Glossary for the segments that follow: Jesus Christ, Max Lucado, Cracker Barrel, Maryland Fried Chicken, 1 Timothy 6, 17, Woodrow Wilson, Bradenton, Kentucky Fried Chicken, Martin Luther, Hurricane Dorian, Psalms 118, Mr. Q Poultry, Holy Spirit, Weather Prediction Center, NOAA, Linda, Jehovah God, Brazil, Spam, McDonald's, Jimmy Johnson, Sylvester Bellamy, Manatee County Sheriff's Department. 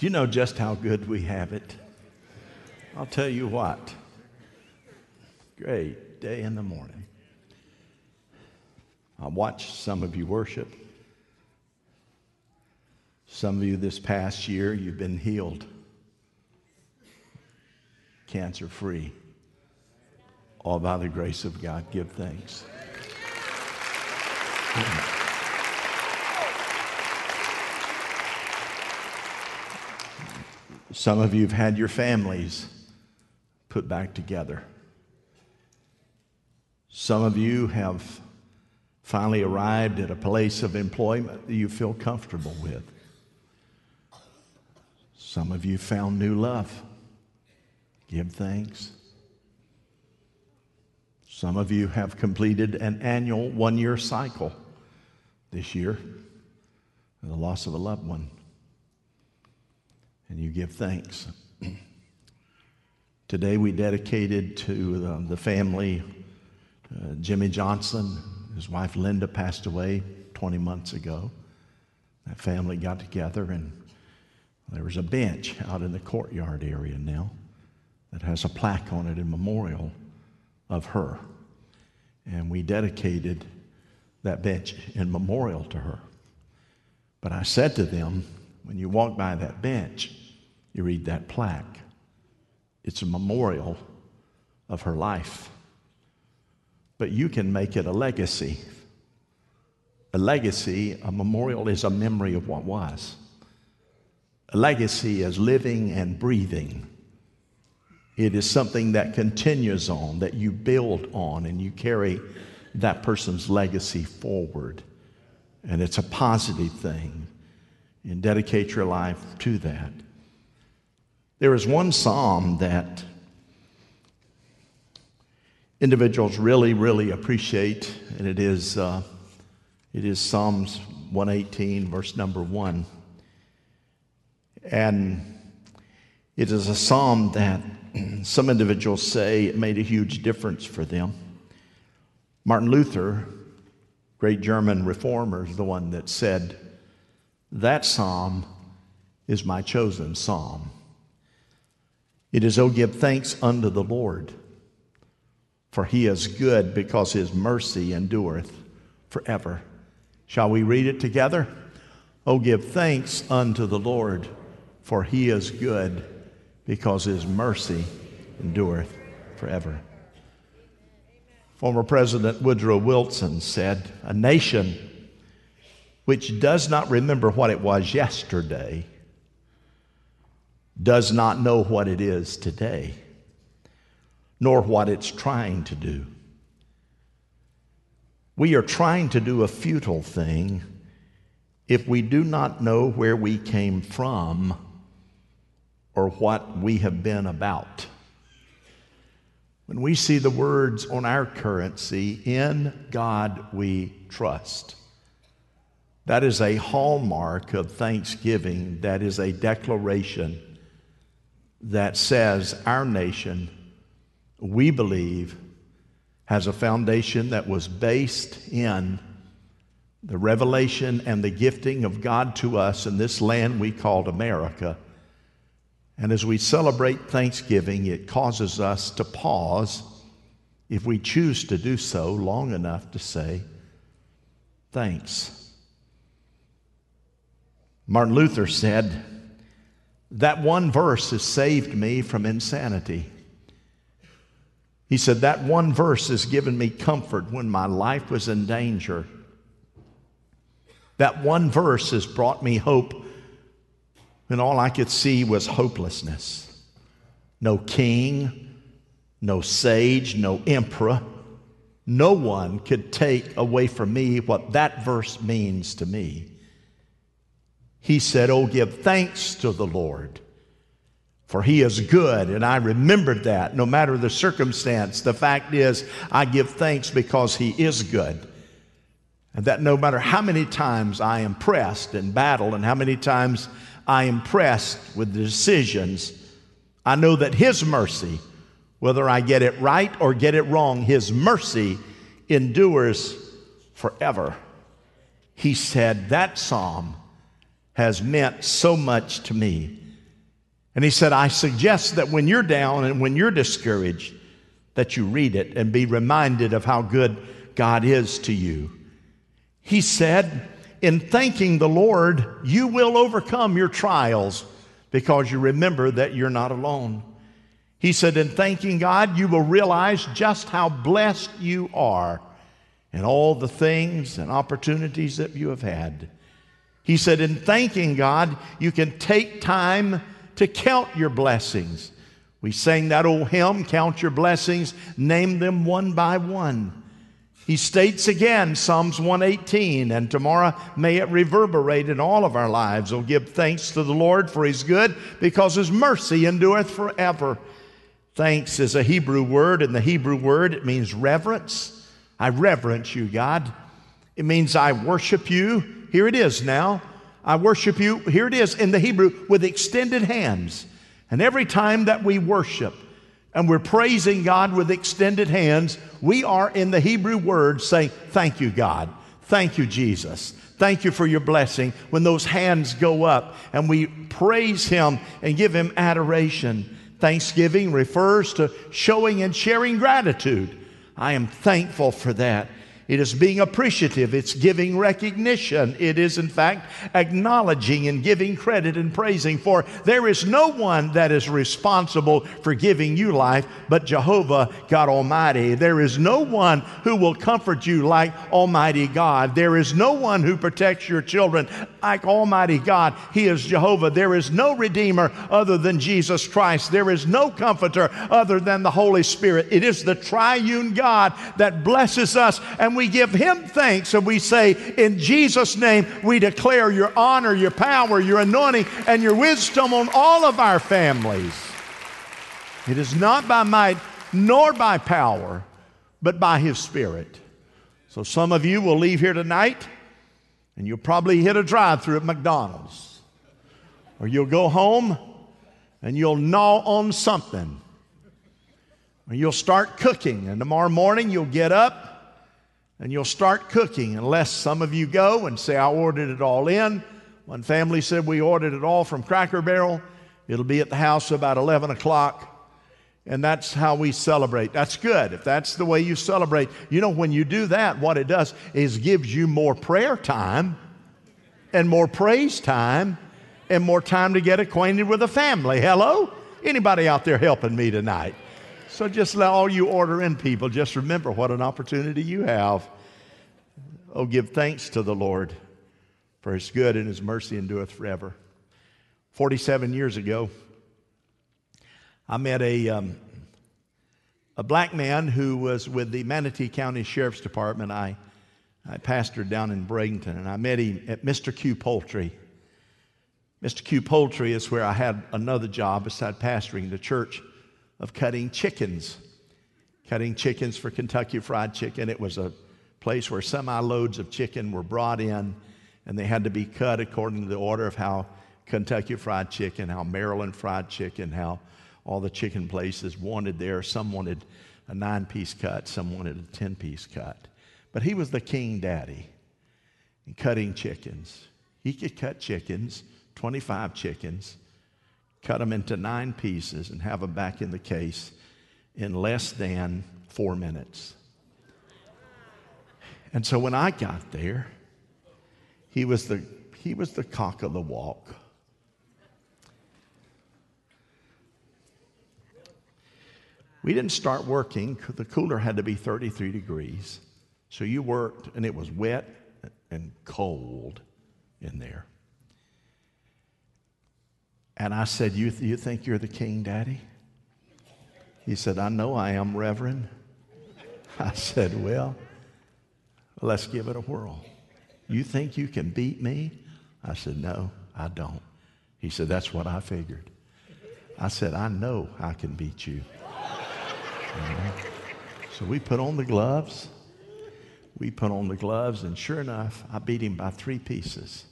Do you know just how good we have it? I'll tell you what. Great day in the morning. I watched some of you worship. Some of you this past year, you've been healed. Cancer-free. All by the grace of God, give thanks. Some of you have had your families put back together. Some of you have finally arrived at a place of employment that you feel comfortable with. Some of you found new love. Give thanks. Some of you have completed an annual one-year cycle this year, the loss of a loved one, and you give thanks. Today we dedicated to the family, Jimmy Johnson. His wife Linda passed away 20 months ago. That family got together, and there was a bench out in the courtyard area now that has a plaque on it in memorial of her. And we dedicated that bench in memorial to her. But I said to them, when you walk by that bench, you read that plaque. It's a memorial of her life. But you can make it a legacy. A legacy, a memorial is a memory of what was. A legacy is living and breathing. It is something that continues on, that you build on, and you carry that person's legacy forward. And it's a positive thing. And dedicate your life to that. There is one psalm that individuals really, really appreciate, and it is Psalms 118, verse number 1. And it is a psalm that some individuals say it made a huge difference for them. Martin Luther, great German reformer, is the one that said, "That psalm is my chosen psalm. It is, O give thanks unto the Lord, for he is good, because his mercy endureth forever." Shall we read it together? O give thanks unto the Lord, for he is good, because his mercy endureth forever. Former President Woodrow Wilson said, "A nation which does not remember what it was yesterday does not know what it is today, nor what it's trying to do. We are trying to do a futile thing if we do not know where we came from or what we have been about." When we see the words on our currency, "In God we trust," that is a hallmark of thanksgiving. That is a declaration that says our nation, we believe, has a foundation that was based in the revelation and the gifting of God to us in this land we called America. And as we celebrate Thanksgiving, it causes us to pause, if we choose to do so, long enough to say thanks. Martin Luther said, "That one verse has saved me from insanity." He said, "That one verse has given me comfort when my life was in danger. That one verse has brought me hope when all I could see was hopelessness. No king, no sage, no emperor, no one could take away from me what that verse means to me." He said, "Oh, give thanks to the Lord, for he is good." And I remembered that no matter the circumstance, the fact is I give thanks because he is good. And that no matter how many times I am pressed in battle and how many times I am pressed with the decisions, I know that his mercy, whether I get it right or get it wrong, his mercy endures forever. He said, "That psalm has meant so much to me And he said, I suggest that when you're down and when you're discouraged, that you read it and be reminded of how good God is to you. He said, in thanking the Lord, you will overcome your trials because you remember that you're not alone. He said, in thanking God, you will realize just how blessed you are and all the things and opportunities that you have had. He said, in thanking God, you can take time to count your blessings. We sang that old hymn, count your blessings, name them one by one. He states again, Psalms 118, and tomorrow may it reverberate in all of our lives. Oh, give thanks to the Lord, for He's good, because His mercy endureth forever. Thanks is a Hebrew word, and the Hebrew word, it means reverence. I reverence you, God. It means I worship you. Here it is now. I worship you, here it is in the Hebrew, with extended hands. And every time that we worship and we're praising God with extended hands, we are in the Hebrew word saying, thank you, God. Thank you, Jesus. Thank you for your blessing. When those hands go up and we praise Him and give Him adoration. Thanksgiving refers to showing and sharing gratitude. I am thankful for that. It is being appreciative. It's giving recognition. It is, in fact, acknowledging and giving credit and praising for. There is no one that is responsible for giving you life but Jehovah God Almighty. There is no one who will comfort you like Almighty God. There is no one who protects your children like Almighty God. He is Jehovah. There is no Redeemer other than Jesus Christ. There is no Comforter other than the Holy Spirit. It is the triune God that blesses us, and we give Him thanks, and we say, in Jesus' name, we declare your honor, your power, your anointing, and your wisdom on all of our families. It is not by might nor by power, but by His Spirit. So some of you will leave here tonight, and you'll probably hit a drive-thru at McDonald's, or you'll go home, and you'll gnaw on something, or you'll start cooking, and tomorrow morning you'll get up, and you'll start cooking, unless some of you go and say, I ordered it all in. One family said, we ordered it all from Cracker Barrel. It'll be at the house about 11 o'clock. And that's how we celebrate. That's good. If that's the way you celebrate, you know, when you do that, what it does is gives you more prayer time and more praise time and more time to get acquainted with the family. Hello? Anybody out there helping me tonight? So just let all you order in people, just remember what an opportunity you have. Oh, give thanks to the Lord, for His good and His mercy endureth forever. 47 years ago, I met a black man who was with the Manatee County Sheriff's Department. I pastored down in Bradenton, and I met him at Mr. Q Poultry. Mr. Q Poultry is where I had another job beside pastoring the church, of cutting chickens for Kentucky Fried Chicken. It was a place where semi-loads of chicken were brought in, and they had to be cut according to the order of how Kentucky Fried Chicken, how Maryland Fried Chicken, how all the chicken places wanted there. Some wanted a 9-piece cut, some wanted a 10-piece cut. But he was the king daddy in cutting chickens. He could cut chickens, 25 chickens, cut them into 9 pieces, and have them back in the case in less than 4 minutes. And so when I got there, he was the cock of the walk. We didn't start working. The cooler had to be 33 degrees. So you worked, and it was wet and cold in there. And I said, you think you're the king, Daddy? He said, I know I am, Reverend. I said, well, let's give it a whirl. You think you can beat me? I said, no, I don't. He said, that's what I figured. I said, I know I can beat you. So we put on the gloves. And sure enough, I beat him by 3 pieces.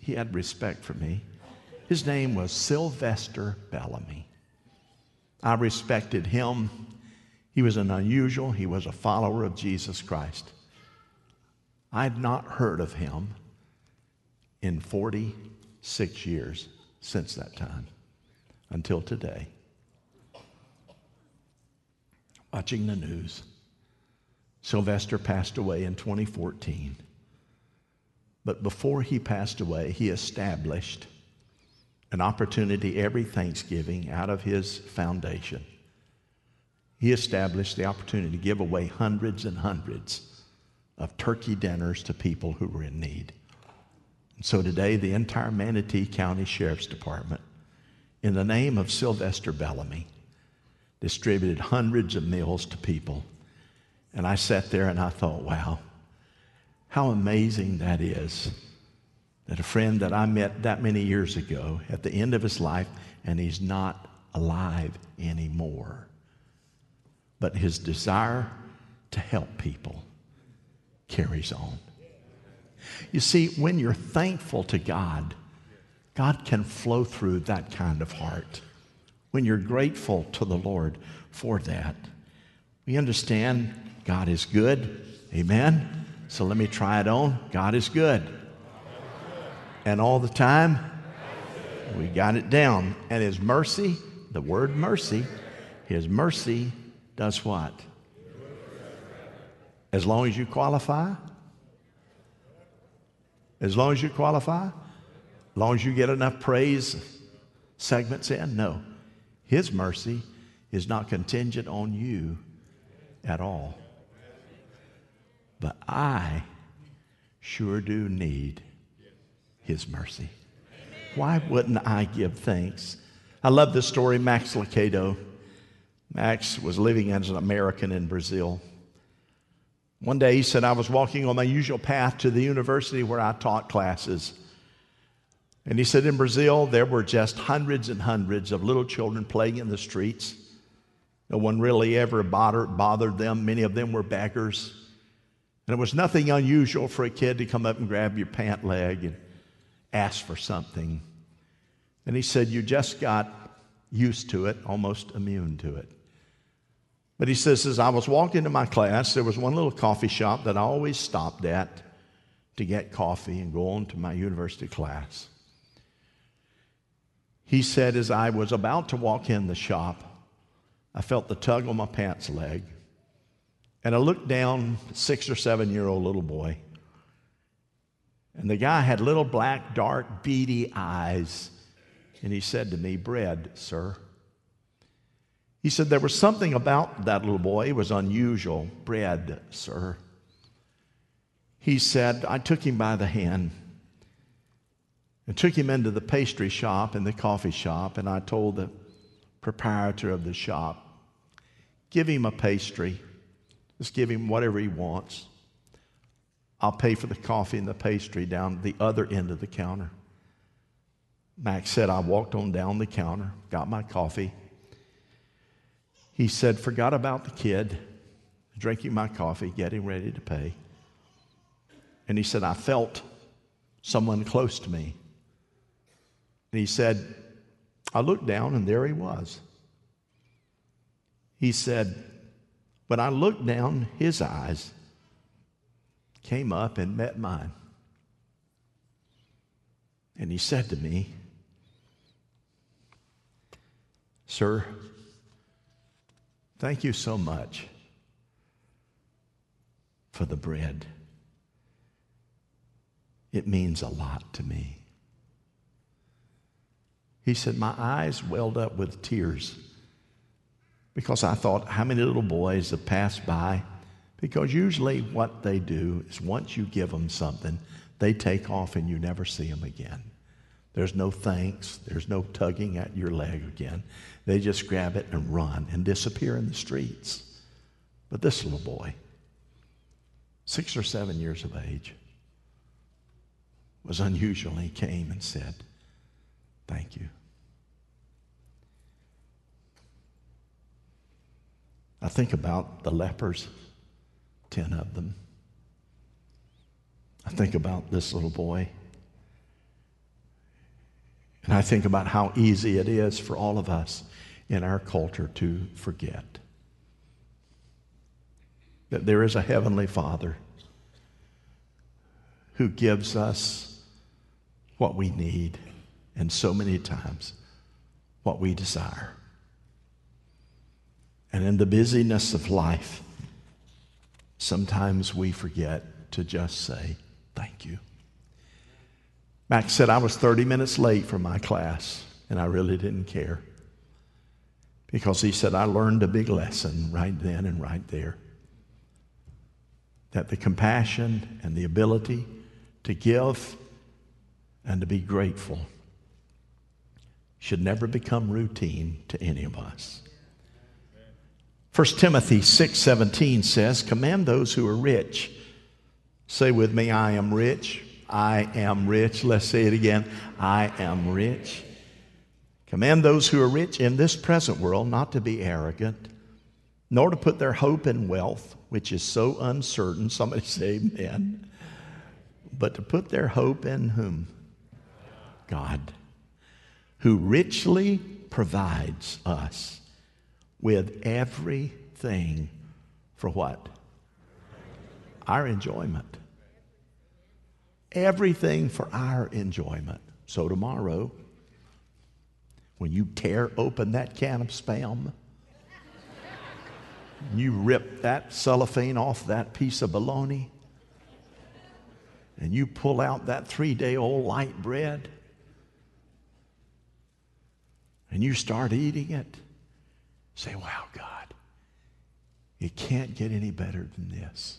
He had respect for me. His name was Sylvester Bellamy. I respected him. He was an unusual. He was a follower of Jesus Christ. I had not heard of him in 46 years since that time until today, watching the news. Sylvester passed away in 2014. But before he passed away, he established an opportunity every Thanksgiving out of his foundation. He established the opportunity to give away hundreds and hundreds of turkey dinners to people who were in need. And so today, the entire Manatee County Sheriff's Department, in the name of Sylvester Bellamy, distributed hundreds of meals to people. And I sat there and I thought, wow, how amazing that is, that a friend that I met that many years ago at the end of his life, and he's not alive anymore. But his desire to help people carries on. You see, when you're thankful to God, God can flow through that kind of heart. When you're grateful to the Lord for that, we understand God is good. Amen? So let me try it on. God is good. And all the time, we got it down. And His mercy, the word mercy, His mercy does what? As long as you qualify. As long as you qualify. As long as you get enough praise segments in. No. His mercy is not contingent on you at all. But I sure do need His mercy. Why wouldn't I give thanks? I love this story, Max Lucado. Max was living as an American in Brazil. One day he said, I was walking on my usual path to the university where I taught classes. And he said in Brazil, there were just hundreds and hundreds of little children playing in the streets. No one really ever bothered them. Many of them were beggars. And it was nothing unusual for a kid to come up and grab your pant leg and ask for something. And he said, you just got used to it, almost immune to it. But he says, as I was walking to my class, there was one little coffee shop that I always stopped at to get coffee and go on to my university class. He said, as I was about to walk in the shop, I felt the tug on my pants leg. And I looked down, 6 or 7 year old little boy. And the guy had little black, dark, beady eyes. And he said to me, bread, sir. He said there was something about that little boy. It was unusual. Bread, sir. He said, I took him by the hand and took him into the pastry shop and the coffee shop, and I told the proprietor of the shop, give him a pastry. Just give him whatever he wants. I'll pay for the coffee and the pastry down the other end of the counter. Max said, I walked on down the counter, got my coffee. He said, forgot about the kid, drinking my coffee, getting ready to pay. And he said, I felt someone close to me. And he said, I looked down and there he was. He said, when I looked down, his eyes came up and met mine. And he said to me, sir, thank you so much for the bread. It means a lot to me. He said, my eyes welled up with tears because I thought how many little boys have passed by, because usually what they do is once you give them something, they take off and you never see them again. There's no thanks. There's no tugging at your leg again. They just grab it and run and disappear in the streets. But this little boy, 6 or 7 years of age, was unusual. He came and said, thank you. I think about the lepers, 10 of them. I think about this little boy. And I think about how easy it is for all of us in our culture to forget that there is a Heavenly Father who gives us what we need and so many times what we desire. And in the busyness of life, sometimes we forget to just say, thank you. Max said, I was 30 minutes late for my class, and I really didn't care. Because he said, I learned a big lesson right then and right there. That the compassion and the ability to give and to be grateful should never become routine to any of us. 1 Timothy 6, 17 says, command those who are rich. Say with me, I am rich. I am rich. Let's say it again. I am rich. Command those who are rich in this present world not to be arrogant, nor to put their hope in wealth, which is so uncertain. Somebody say amen. But to put their hope in whom? God, who richly provides us with everything for what? Our enjoyment. Everything for our enjoyment. So tomorrow, when you tear open that can of Spam, you rip that cellophane off that piece of bologna, and you pull out that 3-day-old light bread, and you start eating it, say, wow, God, it can't get any better than this.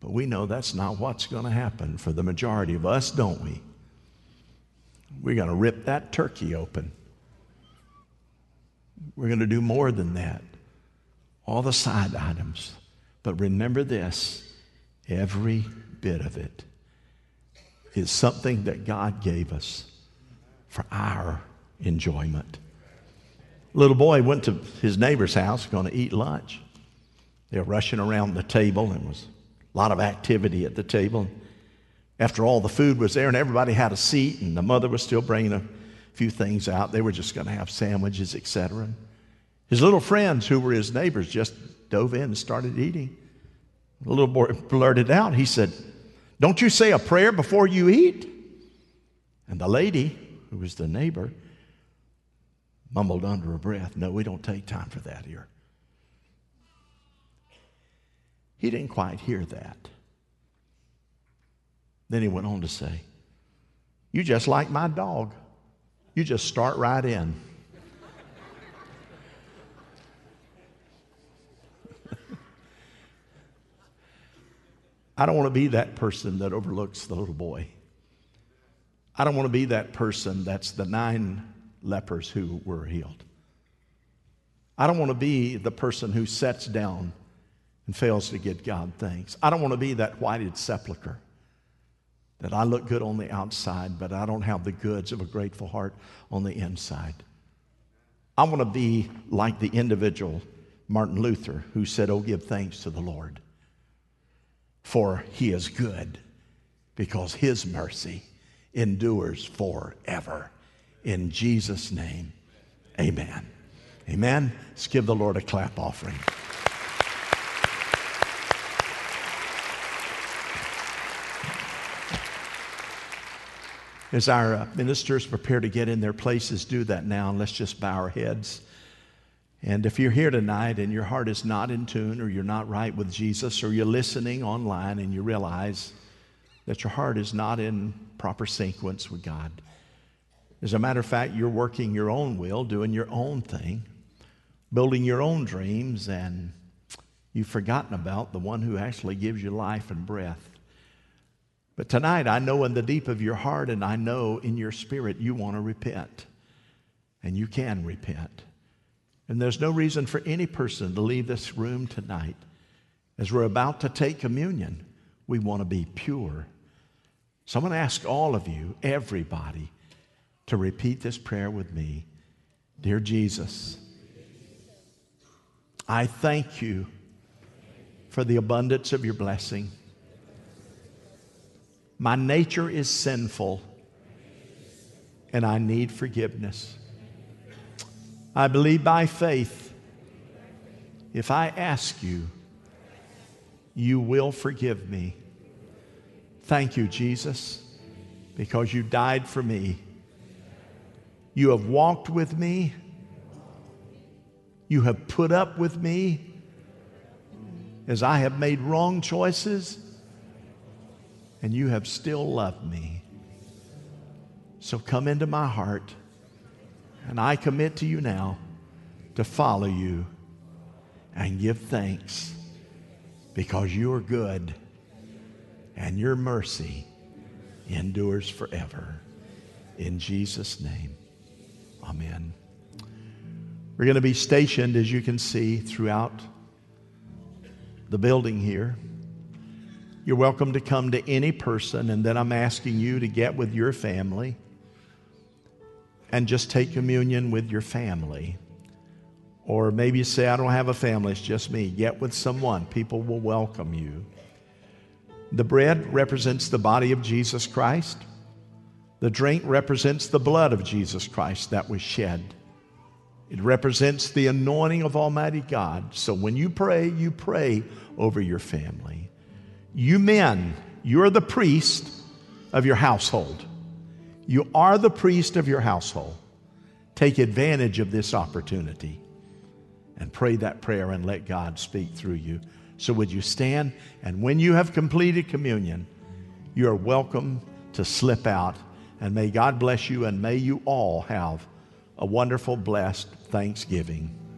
But we know that's not what's going to happen for the majority of us, don't we? We're going to rip that turkey open. We're going to do more than that. All the side items. But remember this, every bit of it is something that God gave us for our enjoyment. Little boy went to his neighbor's house going to eat lunch. They were rushing around the table, and there was a lot of activity at the table. After all, the food was there, and everybody had a seat, and the mother was still bringing a few things out. They were just going to have sandwiches, etc. His little friends, who were his neighbors, just dove in and started eating. The little boy blurted out, he said, don't you say a prayer before you eat? And the lady, who was the neighbor, mumbled under her breath, no, we don't take time for that here. He didn't quite hear that. Then he went on to say, you just like my dog. You just start right in. I don't want to be that person that overlooks the little boy. I don't want to be that person that's the 9 lepers who were healed. I don't want to be the person who sets down and fails to give God thanks. I don't want to be that whited sepulcher. That I look good on the outside, but I don't have the goods of a grateful heart on the inside. I want to be like the individual, Martin Luther, who said, oh, give thanks to the Lord, for he is good, because his mercy endures forever. In Jesus' name, amen. Amen. Let's give the Lord a clap offering. As our ministers prepare to get in their places, do that now, and let's just bow our heads. And if you're here tonight and your heart is not in tune, or you're not right with Jesus, or you're listening online and you realize that your heart is not in proper sequence with God, as a matter of fact, you're working your own will, doing your own thing, building your own dreams, and you've forgotten about the one who actually gives you life and breath. But tonight, I know in the deep of your heart, and I know in your spirit, you want to repent. And you can repent. And there's no reason for any person to leave this room tonight. As we're about to take communion, we want to be pure. So I'm going to ask all of you, everybody, to repeat this prayer with me. Dear Jesus, I thank you for the abundance of your blessing. My nature is sinful, and I need forgiveness. I believe by faith, if I ask you, you will forgive me. Thank you, Jesus, because you died for me. You have walked with me. You have put up with me as I have made wrong choices, and you have still loved me. So come into my heart, and I commit to you now to follow you and give thanks, because you are good and your mercy endures forever. In Jesus' name, amen. We're going to be stationed, as you can see, throughout the building here. You're welcome to come to any person, and then I'm asking you to get with your family and just take communion with your family. Or maybe you say, I don't have a family, it's just me. Get with someone. People will welcome you. The bread represents the body of Jesus Christ. The drink represents the blood of Jesus Christ that was shed. It represents the anointing of Almighty God. So when you pray over your family. You men, you're the priest of your household. You are the priest of your household. Take advantage of this opportunity and pray that prayer and let God speak through you. So would you stand? And when you have completed communion, you are welcome to slip out. And may God bless you, and may you all have a wonderful, blessed Thanksgiving.